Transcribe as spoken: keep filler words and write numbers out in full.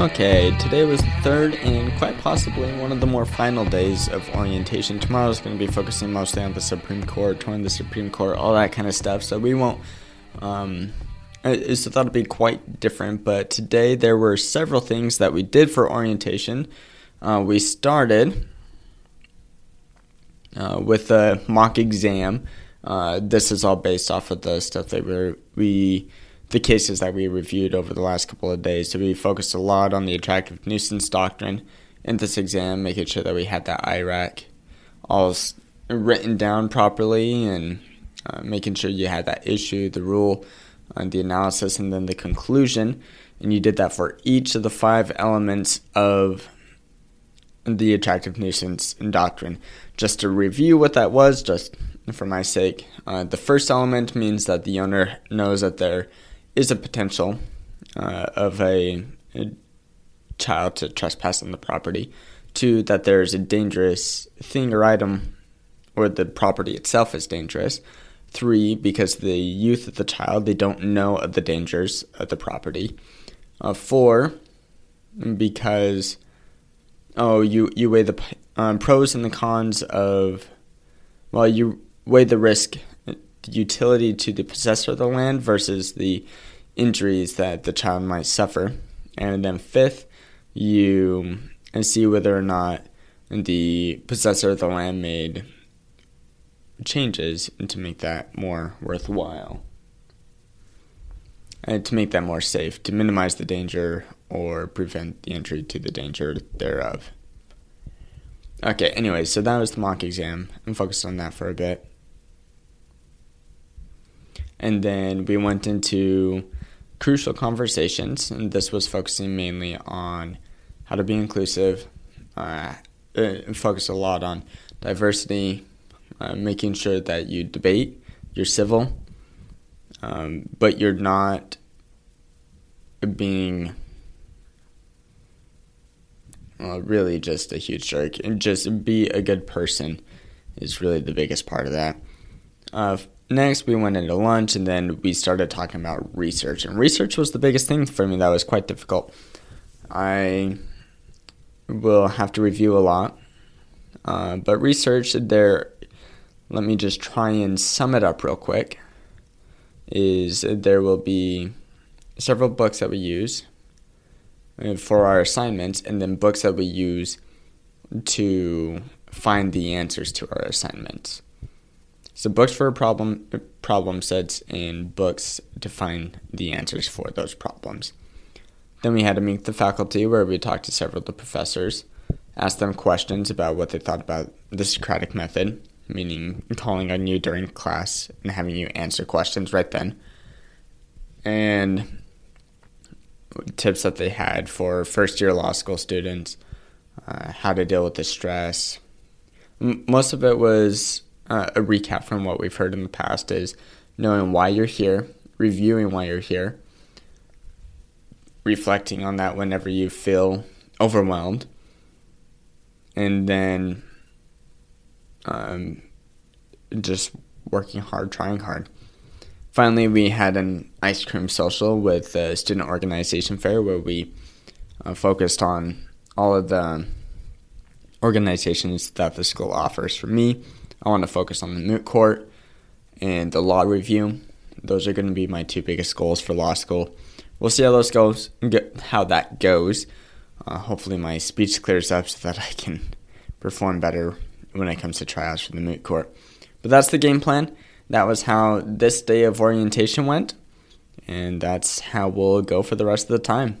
Okay, today was the third and quite possibly one of the more final days of orientation. Tomorrow is going to be focusing mostly on the Supreme Court, touring the Supreme Court, all that kind of stuff. So we won't, um, I so thought it'd be quite different. But today there were several things that we did for orientation. Uh, we started uh, with a mock exam. Uh, this is all based off of the stuff that we we. the cases that we reviewed over the last couple of days. So we focused a lot on the attractive nuisance doctrine in this exam, making sure that we had that I R A C all written down properly and uh, making sure you had that issue, the rule, uh, the analysis, and then the conclusion. And you did that for each of the five elements of the attractive nuisance doctrine. Just to review what that was, just for my sake, uh, the first element means that the owner knows that they're is a potential uh, of a, a child to trespass on the property. Two, that there is a dangerous thing or item, or the property itself is dangerous. Three, because the youth of the child, they don't know of the dangers of the property. Uh, four, because oh, you you weigh the um, pros and the cons of, well, you weigh the risk, utility to the possessor of the land versus the injuries that the child might suffer. And then fifth, you see whether or not the possessor of the land made changes to make that more worthwhile and to make that more safe, to minimize the danger or prevent the entry to the danger thereof. Okay, anyway, so that was the mock exam. I'm focused on that for a bit. And then we went into crucial conversations, and this was focusing mainly on how to be inclusive, uh, and focused a lot on diversity, uh, making sure that you debate, you're civil, um, but you're not being well, really just a huge jerk, and just be a good person is really the biggest part of that. Uh, Next, we went into lunch, and then we started talking about research. And research was the biggest thing for me that was quite difficult. I will have to review a lot. Uh, but research there, let me just try and sum it up real quick, is there will be several books that we use for our assignments, and then books that we use to find the answers to our assignments. So books for problem problem sets and books to find the answers for those problems. Then we had to meet the faculty, where we talked to several of the professors, asked them questions about what they thought about the Socratic method, meaning calling on you during class and having you answer questions right then, and tips that they had for first-year law school students, uh, how to deal with the stress. M- most of it was... Uh, a recap from what we've heard in the past is knowing why you're here, reviewing why you're here, reflecting on that whenever you feel overwhelmed, and then um, just working hard, trying hard. Finally, we had an ice cream social with the Student Organization Fair, where we uh, focused on all of the organizations that the school offers. For me, I want to focus on the moot court and the law review. Those are going to be my two biggest goals for law school. We'll see how those goes, how that goes. Uh, hopefully, my speech clears up so that I can perform better when it comes to tryouts for the moot court. But that's the game plan. That was how this day of orientation went, and that's how we'll go for the rest of the time.